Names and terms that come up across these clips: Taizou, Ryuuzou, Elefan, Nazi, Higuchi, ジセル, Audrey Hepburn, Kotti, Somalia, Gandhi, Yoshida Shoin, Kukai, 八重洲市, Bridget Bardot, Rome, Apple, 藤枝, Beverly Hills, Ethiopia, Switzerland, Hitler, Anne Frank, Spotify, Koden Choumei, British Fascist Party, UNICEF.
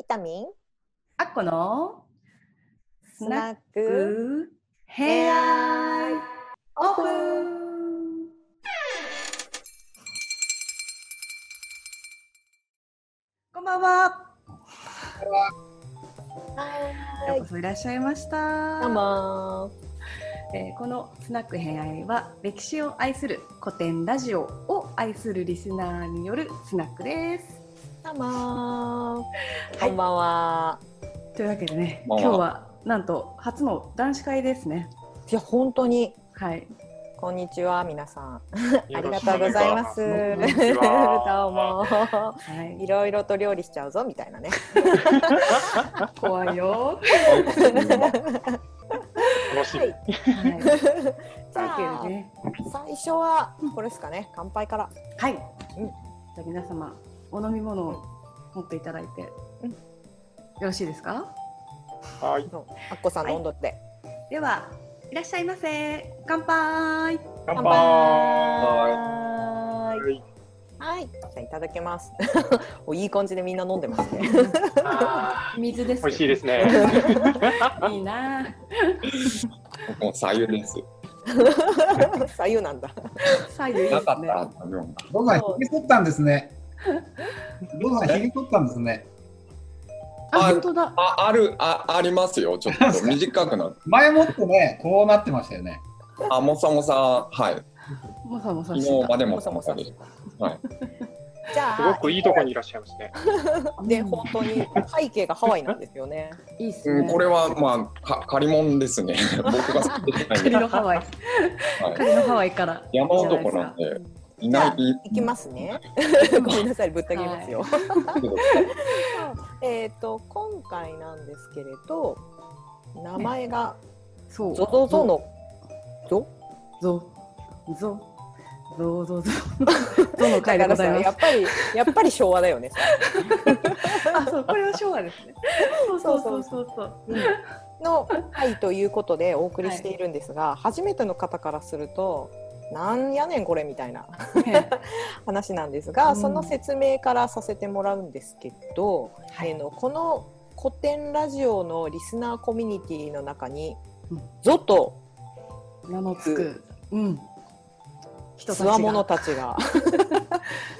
ビタミンアッコのスナックヘアアイオープン。こんばんは。ようこそいらっしゃいました。どうも。このスナックヘアアイは歴史を愛する古典ラジオを愛するリスナーによるスナックです。どうも、こんばんは。というわけでね、今日はなんと初の男子会ですね。いや本当に、はい、こんにちは皆さんありがとうございます。どうも、はい、いろいろと料理しちゃうぞみたいなね怖いよ楽しい、はいはい、じゃあ、ね、最初はこれですかね、乾杯から。はい、うん、じゃあ皆様お飲み物を持っていただいて、うん、よろしいですか。はい、アッコさんの温度で、はい、ではいらっしゃいませ。乾杯。乾杯。はい、はい、じゃあいただきますいい感じでみんな飲んでますね水です。美味しいですねいいな僕も左右です左右なんだ。左右ですね。僕はひげ取ったんですね僕はひげ取ったんですね。ありますよ。ちょっと短くなって前もってね、こうなってましたよね。あ、もさもさ、はい。もさもさしてた。昨日までもさもさでした。はい。じゃあすごくいいとこにいらっしゃいますね。で、本当に背景がハワイなんですよね。いいっすね。これはまあ借り物ですね。僕が作ってない。借りのハワイ。借りのハワイから。山男なんで。じゃあ行きますねごめんなさい、ぶった切りますよ今回なんですけれど、名前がゾゾゾのゾゾゾゾゾゾの回でございます。やっぱり昭和だよねあ、そう、これは昭和ですね。そうの回ということでお送りしているんですが、初めての方からするとなんやねんこれみたいな話なんですが、その説明からさせてもらうんですけど、この古典ラジオのリスナーコミュニティの中にゾと名のつくつわものたちが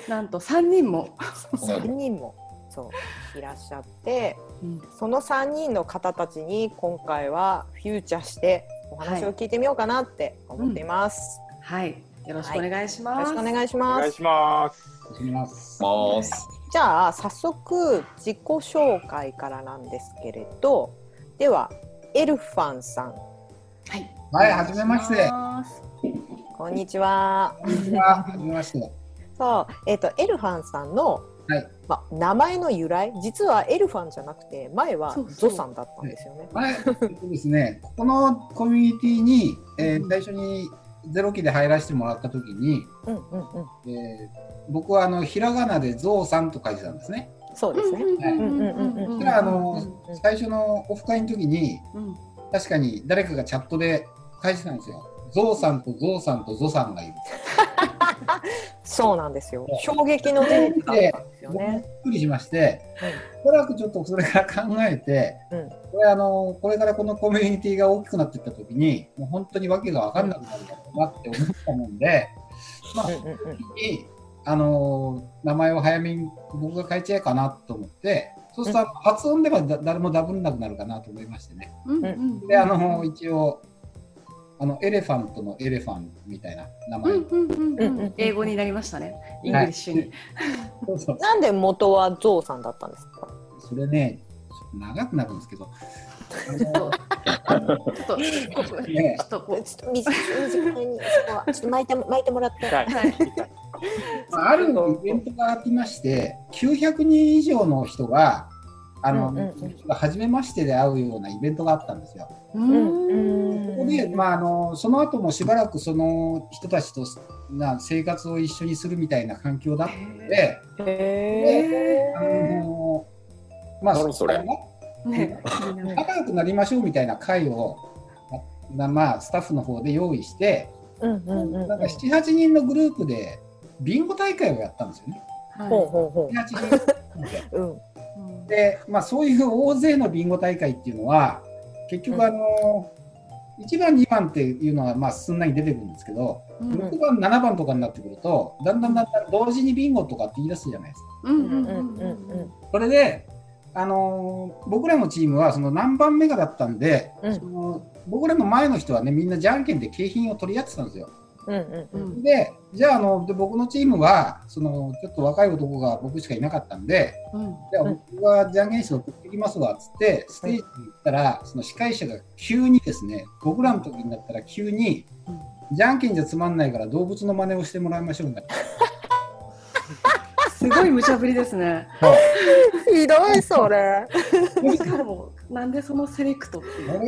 なんと3人もそういらっしゃって、その3人の方たちに今回はフューチャーしてお話を聞いてみようかなって思っています。はい、よろしくお願いします。よろしくお願いします。じゃあ早速自己紹介からなんですけれど、ではエルファンさん。はい。はい、はじめまして。こんにちは。こんにちは。はじめまして。そう、エルファンさんの、はい、まあ名前の由来、実はエルファンじゃなくて前はゾさんだったんですよね。はい、ですね。ここのコミュニティに、最初にゼロ期で入らせてもらった時に、僕はひらがなでゾウさんと書いてたんですね。そうですね。そしたら最初のオフ会の時に、確かに誰かがチャットで書いてたんですよ。ゾウさんとゾウさんとゾさんがいるそうなんですよ。衝撃の出会いで僕びっくりしまして、しばらくちょっとそれから考えて、これからこのコミュニティが大きくなっていった時にもう本当に訳が分かんなくなるだろうなって思ったもんで、まあ名前を早めに僕が変えちゃえかなと思って、そうすると発音では誰もダブらなくなるかなと思いましてね。で一応エレファントのエレファンみたいな名前、英語になりましたね、イングリッシュに。なんで元はゾウさんだったんですか。それね、ちょっと長くなるんですけど、ちょっと短いにそこは巻いてもらって。あるイベントがありまして、900人以上の人が初めましてで会うようなイベントがあったんですよ。で、その後もしばらくその人たちと生活を一緒にするみたいな環境だったので、仲良くなりましょうみたいな会を、スタッフの方で用意して、7、8人のグループでビンゴ大会をやったんですよね。で、まあ、そういう大勢のビンゴ大会っていうのは結局1番2番っていうのはまあすんなり出てくるんですけど、6番7番とかになってくるとだんだん同時にビンゴとかって言い出すじゃないですか。これで僕らのチームはその何番目がだったんで、その僕らの前の人はねみんなじゃんけんで景品を取り合ってたんですよ。でじゃあで僕のチームはそのちょっと若い男が僕しかいなかったんで、じゃあ僕はじゃんけんして送ってきますわっつってステージに行ったら、その司会者が急にですね、僕らの時になったら急に、じゃんけんじゃつまんないから動物の真似をしてもらいましょうね。すごい無茶ぶりですね。ひどいそれ。しかもなんでそのセレクトっていうの。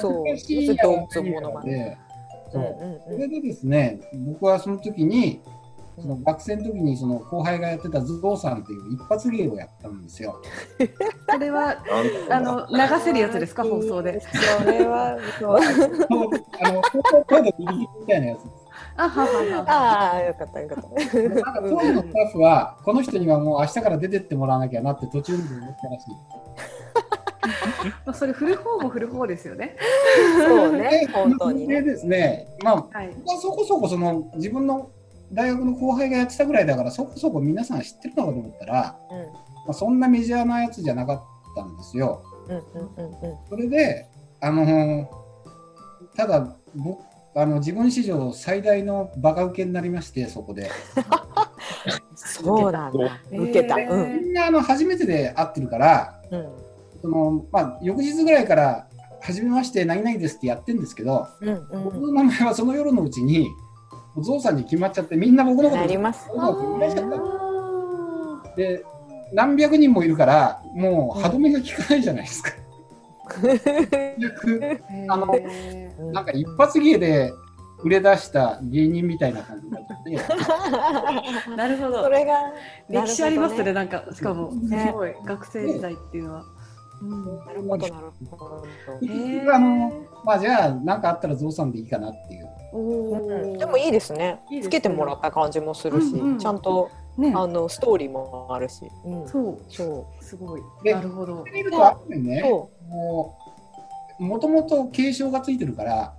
そう。ずっと動物ものまね。それでですね、僕はその時にその学生の時にその後輩がやってたズドウさんっていう一発芸をやったんですよ。それは流せるやつですか、放送で。それは声がビリビリみたいなやつです。ああ、よかったよかった。なんか当時のスタッフはこの人にはもう明日から出てってもらわなきゃなって途中で思ったらしい。それ振る方も振る方ですよね。そうね、本当にね。ですね。まあ、そこそこその自分の大学の後輩がやってたぐらいだから、そこそこ皆さん知ってるのかと思ったら、そんなメジャーなやつじゃなかったんですよ。それでただ僕自分史上最大のバカ受けになりまして、そこで。そうなんだ。受けた。みんな初めてで会ってるから、翌日ぐらいから初めまして何々ですってやってるんですけど、僕の名前はその夜のうちにおゾウさんに決まっちゃって、みんな僕のことになっちゃった。で、何百人もいるからもう歯止めが効かないじゃないですか。なんか一発芸で売れ出した芸人みたいな感じになって。なるほど。それが歴史ありますね。なんかしかもすごい学生時代っていうのは。なるほどなるほど。まあじゃあなんかあったらゾウさんでいいかなっていう。でもいいですね。つけてもらった感じもするし、ちゃんとストーリーもあるし。そうそうすごい。なるほど。もともと継承がついてるから、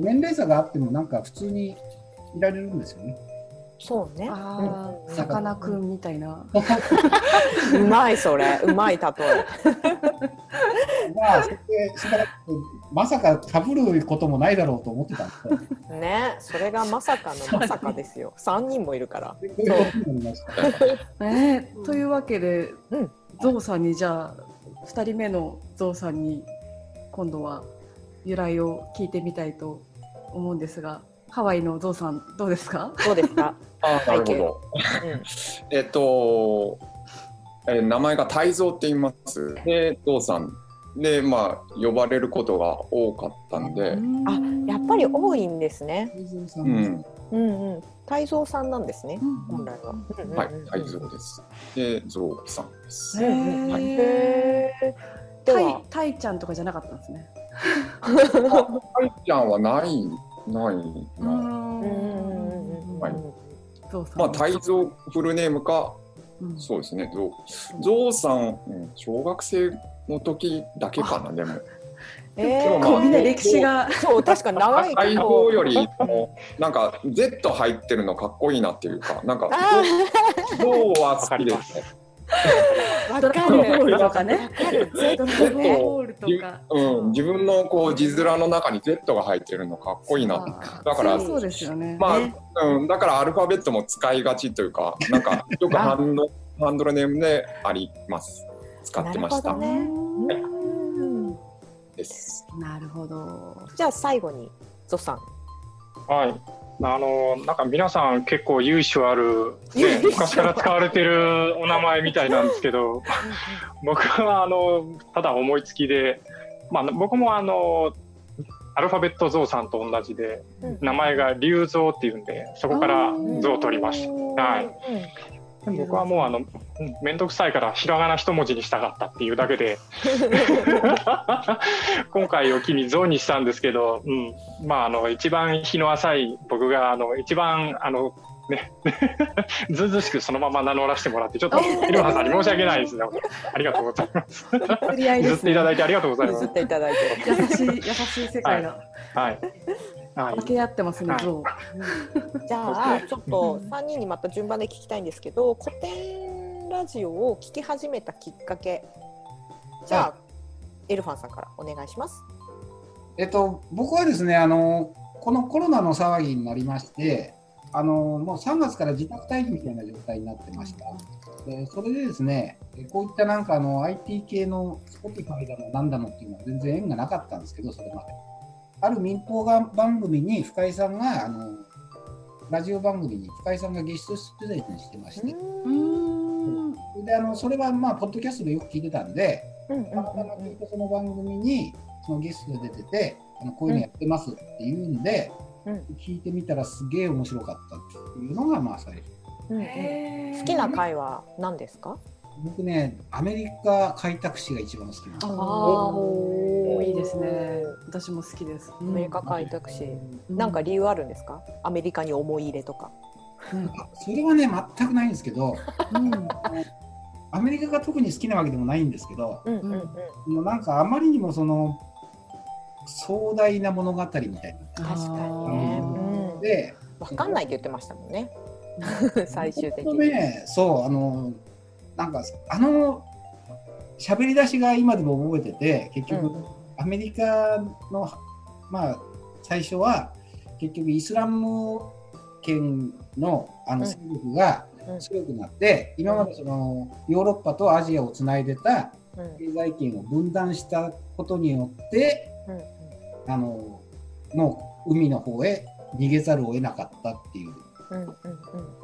年齢差があってもなんか普通にいられるんですよね。そうね。さかなクンみたいな。うまいそれ、うまい例え。まあ、しばらくまさか被ることもないだろうと思ってたんですよ。ね、それがまさかのまさかですよ。3人もいるから。というわけで、ゾウさんにじゃあ2人目のゾウさんに。今度は由来を聞いてみたいと思うんですが、ハワイのゾウさんどうですか？どうですか？あ、なるほど。名前が泰造って言います。で、ゾウさんでまあ呼ばれることが多かったんで。あ、やっぱり多いんですね。うんうん、泰造さんなんですね。本来は。はい、泰造です。で、ゾウさんです。はい。タイちゃんとかじゃなかったんですね。タイちゃんはない。まあタイゾウフルネームか、そうですね。ゾウさん小学生の時だけかなでも。みんな歴史がそう確か長い。タイゾウよりもなんか Z 入ってるのかっこいいなっていうか、なんかゾウは好きですね。ドラゴンボールとかね。自分のこう字面の中に Z が入ってるのかっこいいな。だからだからアルファベットも使いがちというか、なんかよくハンドルネームであります。使ってました。です。なるほど。じゃあ最後にゾさん。はい。なんか皆さん結構由緒ある、ね、昔から使われてるお名前みたいなんですけど僕はただ思いつきで、まあ、僕もアルファベットゾウさんと同じで、名前が龍ゾウっていうんで、そこからゾウを取りました。僕はもう面倒くさいからひらがな一文字にしたかったっていうだけで今回を機にゾウにしたんですけど、まあ一番日の浅い僕が一番ね、ずうずうしくそのまま名乗らせてもらって、ちょっといろはさんに申し訳ないですね。ありがとうございます。譲っていただいてありがとうございます。譲っていただいて優しい世界の。はい。分け合ってますね。じゃあちょっと3人にまた順番で聞きたいんですけど、古典ラジオを聞き始めたきっかけ、じゃあエルファンさんからお願いします。僕はですね、このコロナの騒ぎになりまして、もう3月から自宅待機みたいな状態になってました。でそれでですね、こういったなんかIT 系の Spotify だのなんだのっていうのは全然縁がなかったんですけど、それまで。ある民放番組に深井さんがラジオ番組に深井さんがゲスト出演してまして、でそれはまあポッドキャストでよく聞いてたんで、その番組にそのゲストで出てて、こういうのやってますって言うんで、聞いてみたらすげえ面白かったっていうのがまあ最初。好きな回は何ですか？僕ね、アメリカ開拓史が一番好きなんです。いいですね。私も好きです。アメリカ開拓史、なんか理由あるんですか？アメリカに思い入れとか。それはね、全くないんですけど、アメリカが特に好きなわけでもないんですけど、なんかあまりにもその壮大な物語みたいな。確かにね。で、分かんないって言ってましたもんね。最終的に。そうなんか喋り出しが今でも覚えてて、結局アメリカの、まあ、最初は結局イスラム圏の勢力が強くなって、今までそのヨーロッパとアジアをつないでた経済圏を分断したことによって、もう海の方へ逃げざるを得なかったっていう。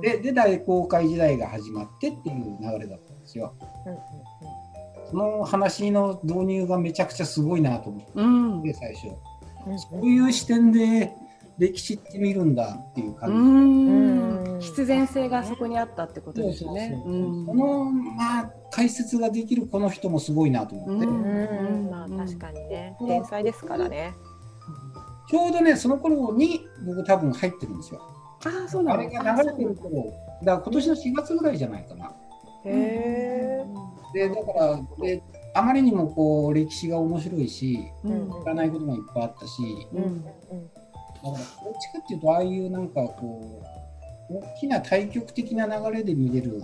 で大航海時代が始まってっていう流れだったんですよ。その話の導入がめちゃくちゃすごいなと思って、最初そういう視点で歴史って見るんだっていう感じ、必然性がそこにあったってことですよね。そのまあ解説ができるこの人もすごいなと思って、まあ確かにね、天才ですからね。ちょうどね、その頃に僕多分入ってるんですよ。あれが流れてる頃だから、今年の4月ぐらいじゃないかな。でだからあまりにもこう歴史が面白いし、知らないこともいっぱいあったし、どっちかっていうとああいうなんかこう大きな対極的な流れで見れる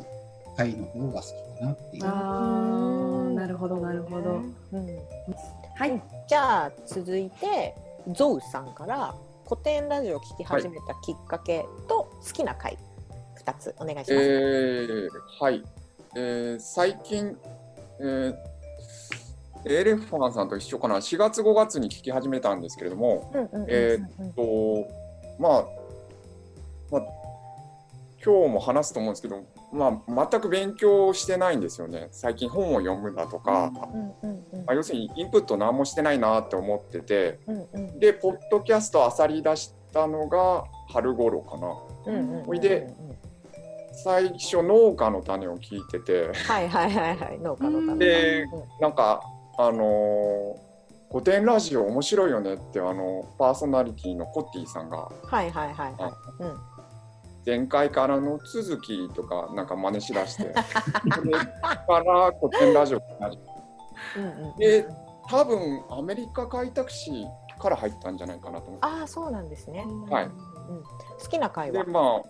回の方が好きかなっていう。なるほどなるほど。はい、じゃあ続いてゾウさんから古典ラジオを聞き始めたきっかけと好きな回、2つお願いします。はい、最近、エレファンさんと一緒かな、4月5月に聞き始めたんですけれども、まあ今日も話すと思うんですけど、まあ、全く勉強してないんですよね。最近本を読むだとか、要するにインプット何もしてないなって思ってて、でポッドキャストあさり出したのが春頃かな。ほいで最初農家の種を聞いてて、農家の種でなんか古典ラジオ面白いよねって、パーソナリティのコッティさんが前回からの続きとかなんか真似しだしてそれから古典ラジオになりで、多分アメリカ開拓史から入ったんじゃないかなと思って。そうなんですね。はい、好きな回は、好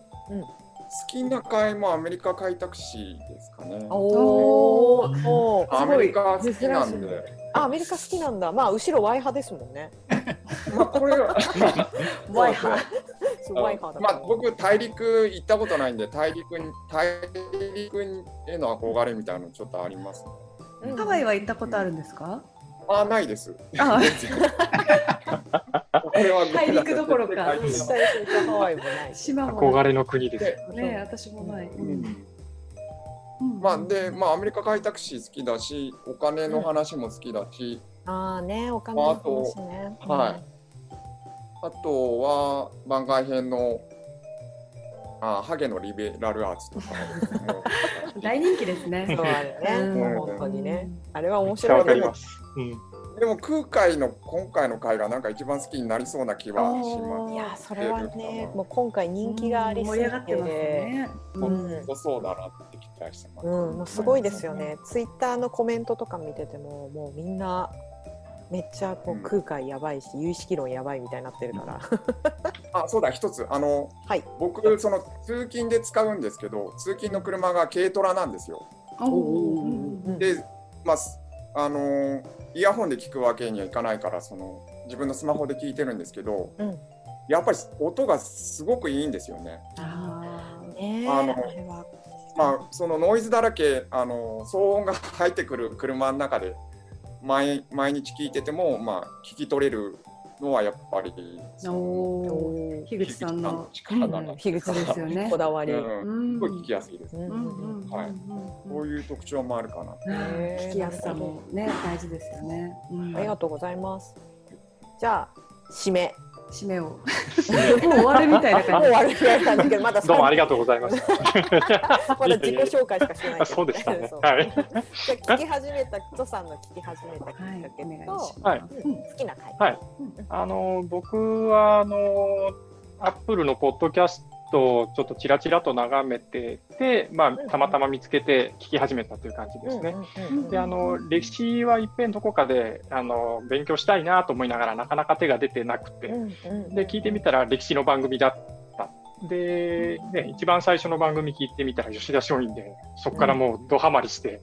きな回もアメリカ開拓史ですかね。アメリカ好きなんで。アメリカ好きなんだ。まあ後ろワイ派ですもんね。これはワイ派。まあ僕大陸行ったことないんで、大陸への憧れみたいなのちょっとあります。ハワイは行ったことあるんですか？ないです。大陸どころか憧れの国ですね。私もない。まあアメリカ開拓史好きだし、お金の話も好きだし。お金の話ね。あとは番外編のハゲのリベラルアーツとか大人気ですね。そうあれね、本当にね、あれは面白い。でも空海の今回の回がなんか一番好きになりそうな気はします。いやそれはね、もう今回人気がありすぎて、盛り上がってますね。本当そうだなって期待してます。もうすごいですよね。ツイッターのコメントとか見てても、もうみんなめっちゃこう空海やばいし、有意識論やばいみたいになってるからあ、そうだ、一つはい、僕その通勤で使うんですけど、通勤の車が軽トラなんですよ。で、まあイヤホンで聞くわけにはいかないから、その自分のスマホで聞いてるんですけど、うん、やっぱり音がすごくいいんですよね。まあそのノイズだらけ、騒音が入ってくる車の中で毎日聞いてても、まあ、聞き取れるのはやっぱり樋口さんの力だな。樋口ですよね、こだわり。すごい聞きやすいですね。そういう特徴もあるかな。聞きやすさもね、大事ですよね。ありがとうございます。じゃあ締めをもう終わるみたいな感じ。もう終わるみたいな感じだけど、まだどうもありがとうございました。まだ自己紹介しかしてない。そうでしたね。はい。聞き始めたゾさんの聞き始めたきっかけと、はい、好きな回。はい。僕はApple のポッドキャストをちょっとちらちらと眺めてて、まあたまたま見つけて聞き始めたという感じですね。で、歴史はいっぺんどこかで勉強したいなと思いながらなかなか手が出てなくて、で聞いてみたら歴史の番組だった。で、ね、一番最初の番組聞いてみたら吉田松陰で、そこからもうドハマりして、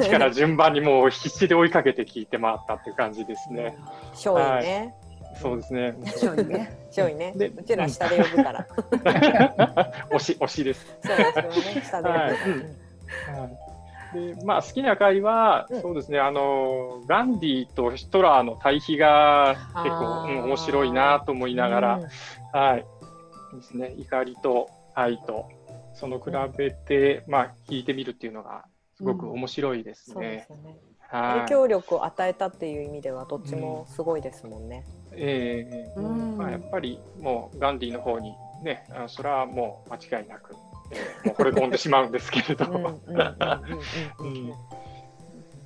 一から順番にもう必死で追いかけて聞いて回ったっていう感じですね。松陰ね。そうですね。松陰ね。松陰ね。うちら下で呼ぶから。推しです。そうですね。下で呼ぶから。で、まあ好きな回は、そうですね。ガンディとヒトラーの対比が結構面白いなと思いながら、はいですね。怒りと愛とその比べて、まあ聞いてみるっていうのがすごく面白いですね。影響力を与えたっていう意味ではどっちもすごいですもんね。やっぱりもうガンディの方にね、それはもう間違いなく、惚れ込んでしまうんですけれど、な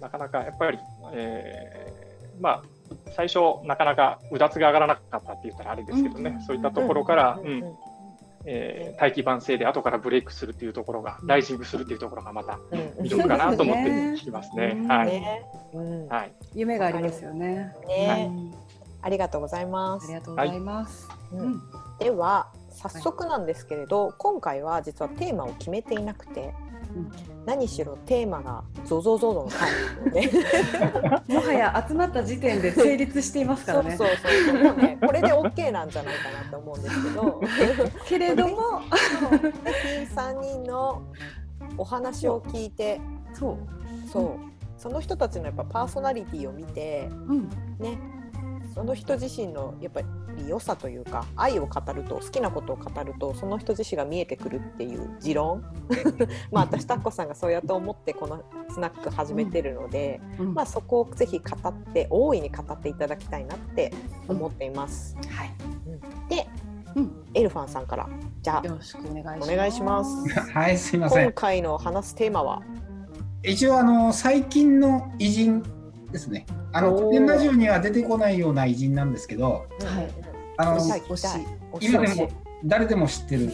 かなかやっぱり、まあ最初なかなかうだつが上がらなかったって言ったらあれですけどね、そういったところから。大器晩成で後からブレイクするというところが、ライジングするというところがまた魅力かなと思って聞きますね。夢がありますよね。ありがとうございます。では早速なんですけれど、今回は実はテーマを決めていなくて、何しろテーマがゾゾゾゾの回なので、もはや集まった時点で成立していますからね。そうね、これで OK なんじゃないかなと思うんですけどけれども3人のお話を聞いて、その人たちのやっぱパーソナリティを見て、ね、その人自身のやっぱり良さというか、愛を語ると、好きなことを語るとその人自身が見えてくるっていう持論まあ私たっこさんがそうやって思ってこのスナック始めてるので、まあそこをぜひ語って、大いに語っていただきたいなって思っています、で、エルファンさんからじゃあよろしくお願いします。はい、すいません。今回の話すテーマは一応最近の偉人ですね。古典ラジオには出てこないような偉人なんですけど、今でも誰でも知ってる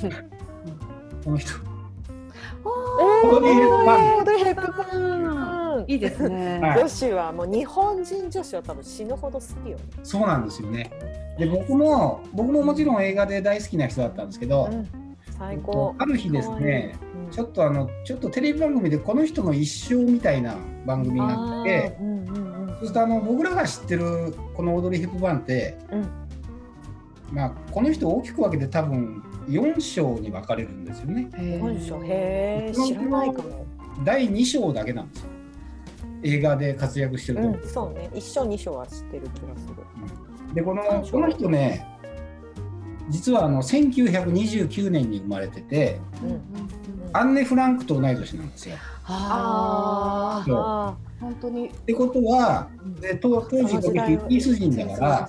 この人、オードリー・ヘップバーン。いいですね。女子はもう、日本人女子は多分死ぬほど好きよね。そうなんですよね。で、僕ももちろん映画で大好きな人だったんですけど、最高。ある日ですね、ちょっとテレビ番組でこの人の一生みたいな番組になって、そうすると僕らが知ってるこのオードリー・ヘップバーンって、まあこの人大きく分けて多分4章に分かれるんですよね。4章、へえ、知らないかも。第2章だけなんですよ、映画で活躍してると。そうね、1章2章は知ってる気がする。でこの人ね、実は1929年に生まれてて、アンネ・フランクと同い年なんですよ。本当に。ってことは、当時イギリス人だから、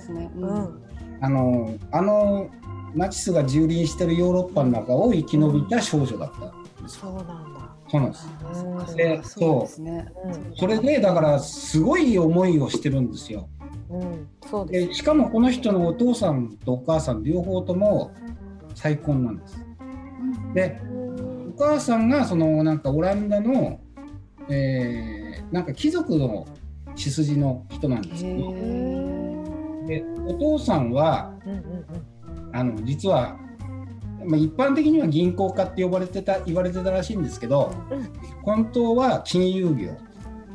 ナチスが蹂躙してるヨーロッパの中を生き延びた少女だったんですよ。そうなんだ。そうなんです。で、そう、それでだからすごい思いをしてるんですよ。そうです。でしかもこの人のお父さんとお母さん両方とも再婚なんです。で、お母さんがそのなんかオランダの、なんか貴族の血筋の人なんですけど、でお父さんは、実は一般的には銀行家って言われてたらしいんですけど、本当は金融業。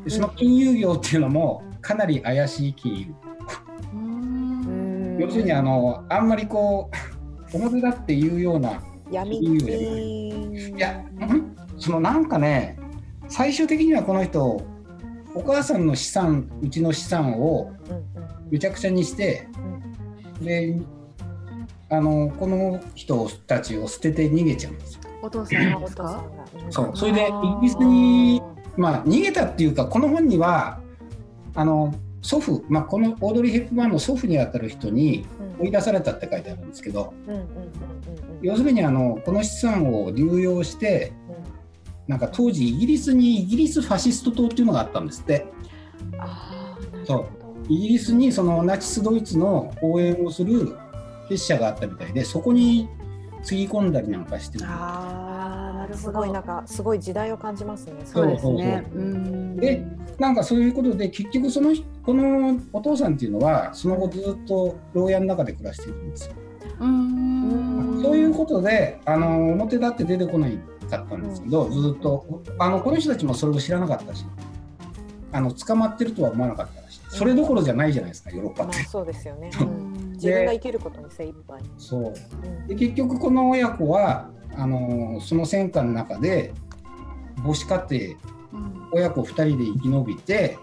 その金融業っていうのもかなり怪しい金融。要するにあんまりこう表だっていうような金融業じゃない。いや、そのなんかね、最終的にはこの人お母さんの資産、うちの資産をめちゃくちゃにして、で。この人たちを捨てて逃げちゃうんですよ。お父さんのことはそう。それでイギリスに、逃げたっていうか、この本には祖父、このオードリー・ヘップバーンの祖父にあたる人に追い出されたって書いてあるんですけど、要するにこの資産を流用して、なんか当時イギリスファシスト党っていうのがあったんですって。そう。イギリスにそのナチスドイツの応援をする筆者があったみたいで、そこにつぎ込んだりなんかしてる。なるほど。すごい時代を感じますね。そうですね。で、なんかそういうことで結局このお父さんっていうのはその後ずっと牢屋の中で暮らしているんですよ。そういうことで表立って出てこないかったんですけど、ずっとこの人たちもそれを知らなかったし、捕まってるとは思わなかったらしい。それどころじゃないじゃないですか、ヨーロッパって。そうですよね。自分が生きることに精一杯。そう。で結局この親子はその戦火の中で母子家庭、親子2人で生き延びて、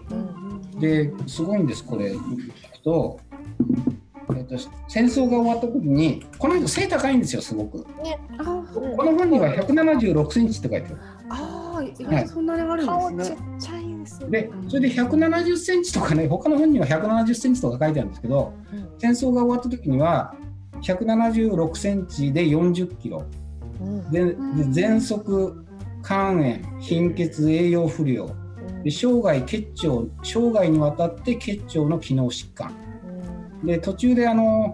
ですごいんです。これ聞くと、戦争が終わった時にこの人背高いんですよ、すごく。この本には176センチって書いてある。意外とそんなにあるんですね。顔ちっちゃいですね。でそれで170センチとかね、他の本には170センチとか書いてあるんですけど、戦争が終わった時には176センチで40キロ、で喘息、肝炎、貧血、栄養不良で、生涯にわたって血腸の機能疾患で、途中で3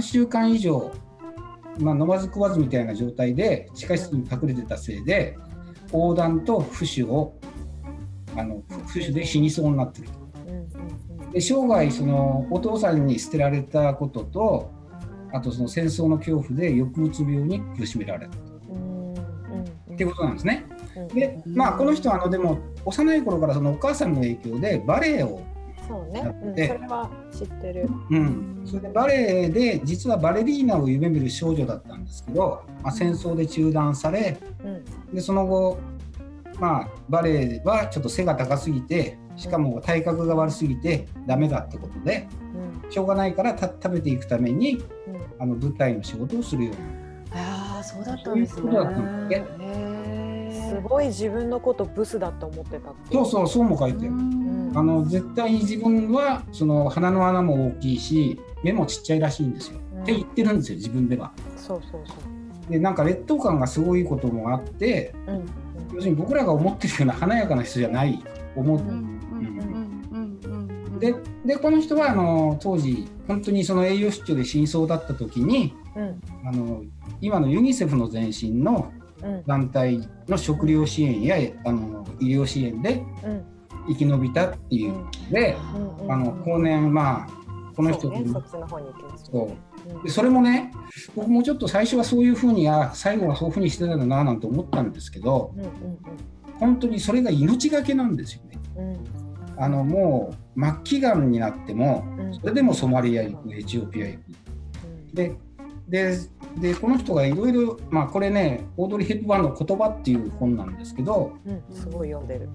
週間以上、飲まず食わずみたいな状態で地下室に隠れてたせいで横断と浮腫で死にそうになっている。で生涯そのお父さんに捨てられたことと、あとその戦争の恐怖で抑うつ病に苦しめられたっていうことなんですね。でこの人はでも幼い頃からそのお母さんの影響でバレエをやって、それは知ってる。それでバレエで実はバレリーナを夢見る少女だったんですけど、戦争で中断され、でその後バレエはちょっと背が高すぎて、しかも体格が悪すぎてダメだってことで、しょうがないから食べていくために舞台の仕事をするように。そうだったんですね。すごい自分のことブスだと思ってたって。そうも書いてある。絶対自分はその鼻の穴も大きいし目もちっちゃいらしいんですよって言ってるんですよ、自分では。でなんか劣等感がすごいこともあって、要するに僕らが思ってるような華やかな人じゃない思う。でこの人は当時本当にその栄養失調で死にそうだった時に、今のユニセフの前身の団体の食料支援や医療支援で生き延びたっていうので、後年この人にそれもね、僕もちょっと最初はそういうふうに、最後はそういうふうにしてたんだななんて思ったんですけど、本当にそれが命がけなんですよね。もう末期がんになっても、それでもソマリア行く、エチオピア行く。でこの人がいろいろ、これねオードリー・ヘップバーンの言葉っていう本なんですけど、すごい読んでる。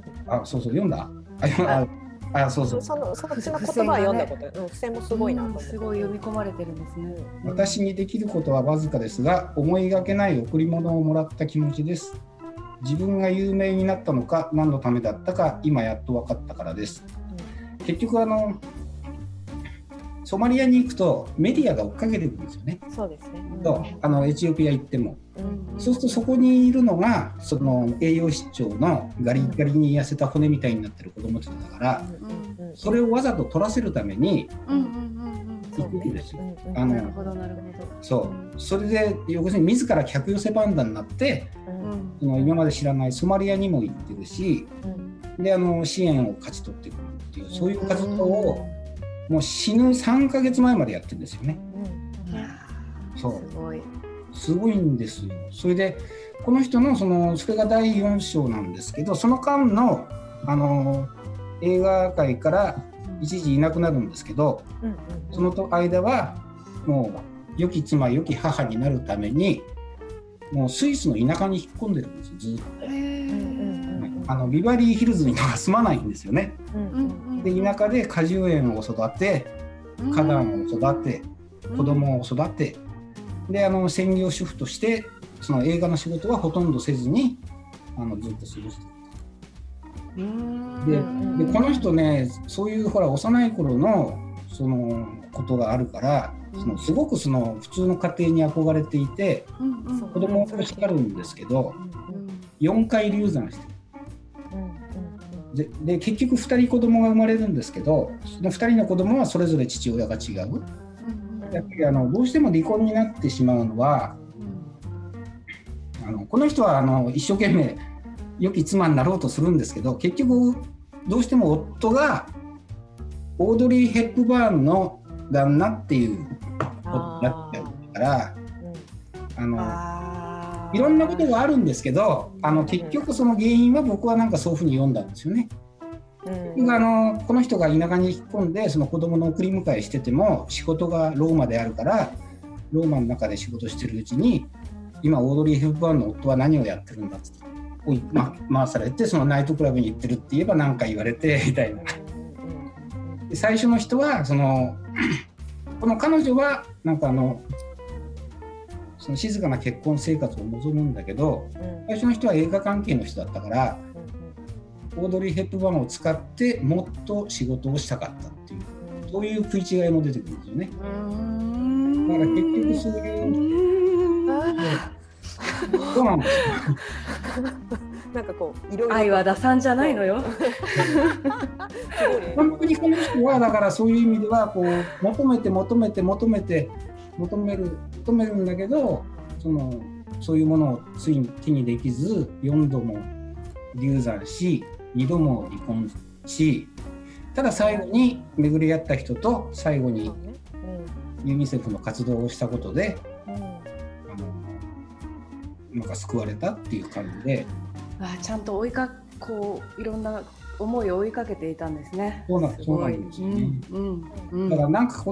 読んだ。そっちの言葉は読んだこと。付箋もすごいな。すごい読み込まれてるんですね。私にできることはわずかですが、思いがけない贈り物をもらった気持ちです。自分が有名になったのか、何のためだったか、今やっと分かったからです。結局ソマリアに行くとメディアが追っかけてくるんですよね。そうですね、うん、エチオピア行っても、うん、そうするとそこにいるのがその栄養失調のガリガリに痩せた骨みたいになってる子供たちだから、うんうん、それをわざと取らせるために行くんですよ。なるほどなるほど。そう、それで要するに自ら客寄せバンダになって、うん、その今まで知らないソマリアにも行ってるし、うん、で支援を勝ち取ってくるっていう、そういう活動を、うんもう死ぬ3ヶ月前までやってるんですよね、うん、そうすごいんですよ。それでこの人のそれが第4章なんですけど、その間の、映画界から一時いなくなるんですけど、うんうんうん、その間はもう良き妻良き母になるためにもうスイスの田舎に引っ込んでるんですよ、ずっと。ビバリーヒルズには住まないんですよね、うんうんうん、で田舎で果樹園を育て、花壇を育て、子供を育て、で専業主婦としてその映画の仕事はほとんどせずにずっと過ごしていた。でこの人ね、そういうほら幼い頃のそのことがあるから、すごく普通の家庭に憧れていて、子供を欲しがるんですけど、4回流産してる。で結局2人子供が生まれるんですけど、その2人の子供はそれぞれ父親が違う。やっぱりどうしても離婚になってしまうのは、この人は一生懸命良き妻になろうとするんですけど、結局どうしても夫がオードリー・ヘップバーンの旦那っていう夫だったからいろんなことがあるんですけど、結局その原因は僕はなんかそういうふうに読んだんですよね、うん、この人が田舎に引っ込んでその子供の送り迎えしてても仕事がローマであるから、ローマの中で仕事してるうちに今オードリー・ヘプバーンの夫は何をやってるんだって追い回されて、そのナイトクラブに行ってるって言えば何か言われてみたいな。で最初の人はこの彼女はなんかその静かな結婚生活を望むんだけど、最初の人は映画関係の人だったから、オードリー・ヘップバーンを使ってもっと仕事をしたかったっていう、そういう食い違いも出てくるんですよね。だから結局そういうそうなんですよ。なんかこういろいろ愛は打算じゃないのよ。本当にこの人はだからそういう意味ではこう求めるんだけど、そういうものをついに手にできず、4度も流産し、2度も離婚し、ただ最後に巡り合った人と最後にユニセフの活動をしたことで、なんか救われたっていう感じで、ちゃんといろんな思いを追いかけていたんですね。そうなんですね。うんうん、だからなんか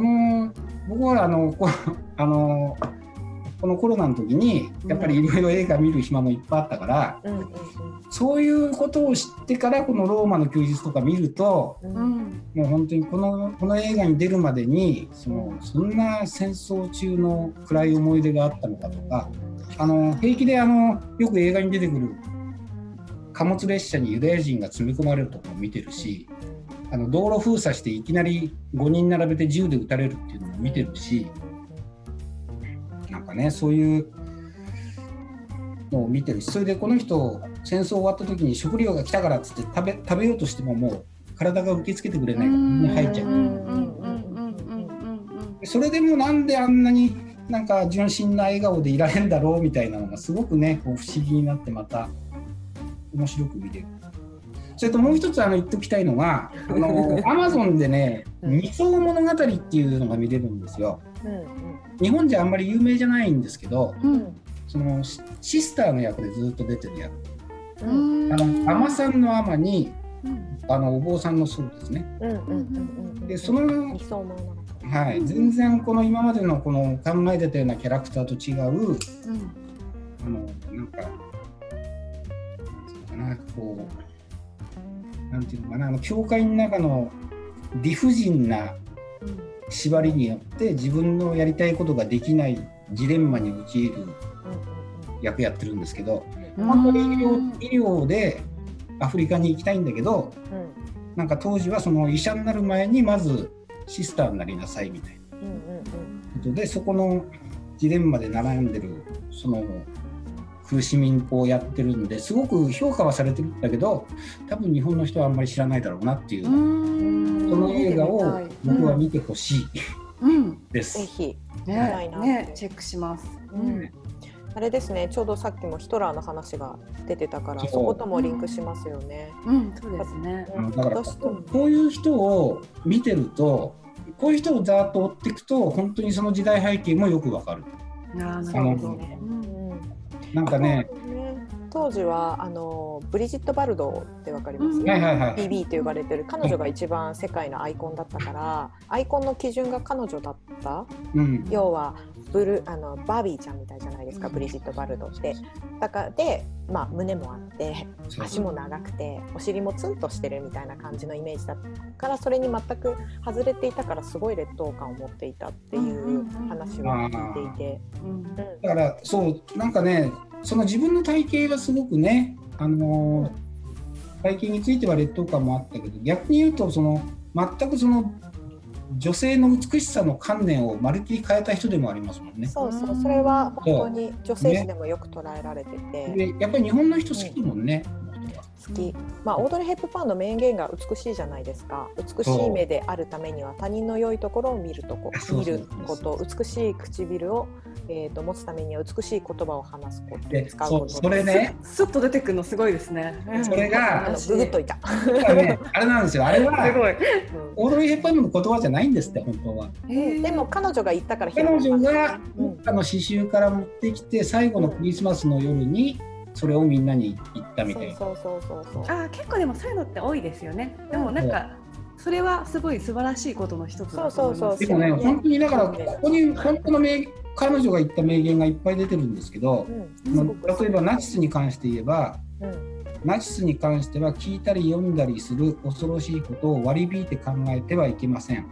僕はこのコロナの時にやっぱりいろいろ映画見る暇もいっぱいあったから、うんうんうん、そういうことを知ってからこのローマの休日とか見ると、うん、もう本当にこの映画に出るまでにそんな戦争中の暗い思い出があったのかとか、平気でよく映画に出てくる貨物列車にユダヤ人が積み込まれるところを見てるし、道路封鎖していきなり5人並べて銃で撃たれるっていうのも見てるし、なんかね、そういうのを見てるし、それでこの人戦争終わった時に食料が来たからっつって食べようとしてももう体が受け付けてくれないからみんな入っちゃう。それでもなんであんなになんか純真な笑顔でいられるんだろうみたいなのがすごくね、こう不思議になってまた面白く見れる。それともう一つ言っておきたいのがAmazon でね、未曽物語っていうのが見れるんですよ、うんうん、日本じゃあんまり有名じゃないんですけど、うん、シスターの役でずっと出てる役、海女さんの海女に、うん、お坊さんの僧ですね、うんうんうん、でその、はい、全然今までの考えてたようなキャラクターと違う、うん、なんかなんていうのかな、教会の中の理不尽な縛りによって自分のやりたいことができないジレンマに陥る役やってるんですけど、本当に医療でアフリカに行きたいんだけど、なんか当時は医者になる前にまずシスターになりなさいみたいなことで、そこのジレンマで悩んでるその苦しみにこうやってるんで、すごく評価はされてるんだけど、多分日本の人はあんまり知らないだろうなっていう、この映画を僕は見てほしいです。ぜひね、チェックします。あれですね、ちょうどさっきもヒトラーの話が出てたから、そこともリンクしますよね。そうですね。だからこういう人を見てると、こういう人をざーっと追っていくと、本当にその時代背景もよくわかる。なるほどね。なんかね、当時はブリジット・バルドって分かりますね、BB と呼ばれてる、彼女が一番世界のアイコンだったから、アイコンの基準が彼女だった、要はバービーちゃんみたいじゃないですか、ブリジット・バルドって。だからで、まあ、胸もあって足も長くてお尻もツンとしてるみたいな感じのイメージだったから、それに全く外れていたから、すごい劣等感を持っていたっていう話を聞いていて、だからそうなんかね、その自分の体型がすごくね、体型については劣等感もあったけど、逆に言うとその全くその女性の美しさの観念をまるっきり変えた人でもありますもんね。そうそう、それは本当に女性誌でもよく捉えられてて、ね、やっぱり日本の人好きだもんね、好き。まあ、オードリー・ヘップバーンの名言が美しいじゃないですか。美しい目であるためには他人の良いところを見ること、美しい唇を、持つためには美しい言葉を話すこと、使うこと。それね、ちょっと出てくるのすごいですね。それがググっといた。あれなんですよ。あれはすごい。オードリー・ヘップバーンの言葉じゃないんですって、本当は。でも彼女が言ったから。彼女が刺繍から持ってきて、最後のクリスマスの夜に。それをみんなに言ったみたいな。あ、結構でもそういうのって多いですよね。でもなんかそれはすごい素晴らしいことの一つだと思います。でもね、本当にだからここに本当の彼女が言った名言がいっぱい出てるんですけど、例えばナチスに関して言えば、ナチスに関しては聞いたり読んだりする恐ろしいことを割り引いて考えてはいけません。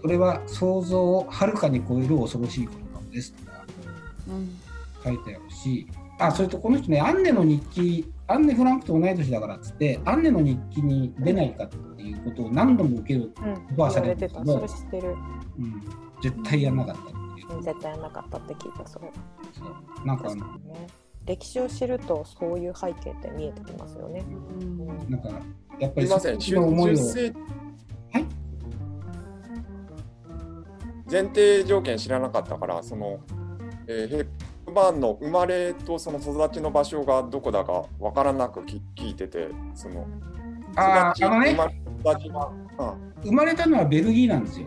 それは想像をはるかに超える恐ろしいことなんですとか書いてあるし。あ、それとこの人ね、アンネの日記、アンネ・フランクと同い年だからっつって、アンネの日記に出ないかっていうことを何度も受けることはされてたけど、絶対やんなかったっていう。絶対やんなかったって聞いた、それは。なんか歴史を知るとそういう背景って見えてきますよね。なんかやっぱりその思いを。はい。前提条件知らなかったから、そのヘップバーンの生まれとその育ちの場所がどこだかわからなく聞いてて、その生まれたのはベルギーなんですよ。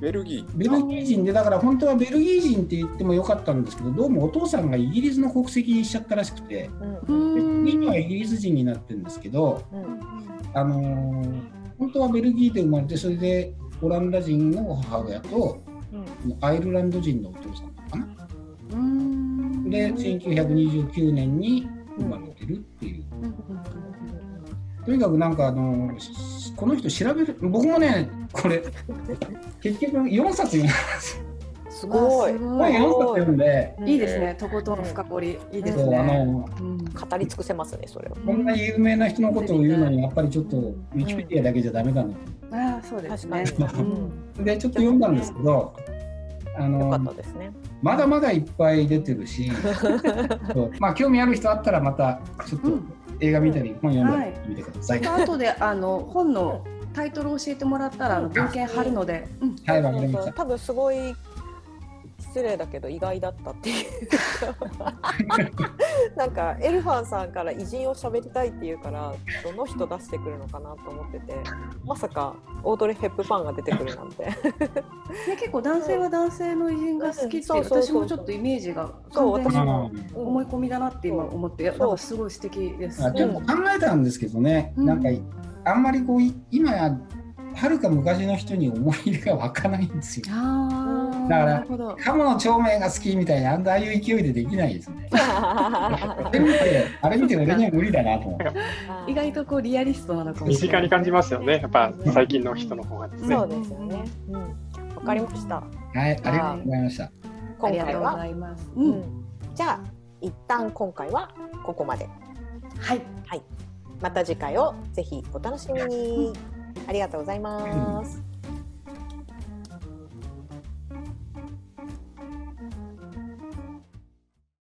ベルギー人で、だから本当はベルギー人って言ってもよかったんですけど、どうもお父さんがイギリスの国籍にしちゃったらしくて、今はイギリス人になってるんですけど、本当はベルギーで生まれて、それでオランダ人の母親とアイルランド人のお父さんかな。で、1929年に生まれてるっていう。とにかくなんかこの人調べる、僕もね、これ結局4冊読んだんですよ。すごい。4冊読んで。いいですね。とことん深掘り。いいですね。語り尽くせますね、それを。こんな有名な人のことを言うのに、やっぱりちょっとウィキペディアだけじゃダメだな。ああ、そうですね。で、ちょっと読んだんですけど。よかったですね。まだまだいっぱい出てるしまあ興味ある人あったらまたちょっと映画見たり本読んでみてください。あとで本のタイトルを教えてもらったら文献貼るので、多分すごい失礼だけど意外だったっていうなんかエルファンさんから偉人を喋りたいっていうから、どの人出してくるのかなと思ってて、まさかオードリー・ヘップバーンが出てくるなんて結構男性は男性の偉人が好きって、私もちょっとイメージが完全に思い込みだなって今思って、なんかすごい素敵です。でも考えたんですけどね、なんかあんまりこう今やはるか昔の人に思い入れが湧かないんですよ。だから鴨の長命が好きみたいな、ああいう勢いでできないですね。あれ見て俺には無理だなと思う。意外とこうリアリストなのかもしれない。身近に感じますよね。やっぱ最近の人の方がですね。そうですよね。わかりました。はい、ありがとうございました。今回は、じゃあ一旦今回はここまで。はいはい。また次回をぜひお楽しみに。ありがとうございます。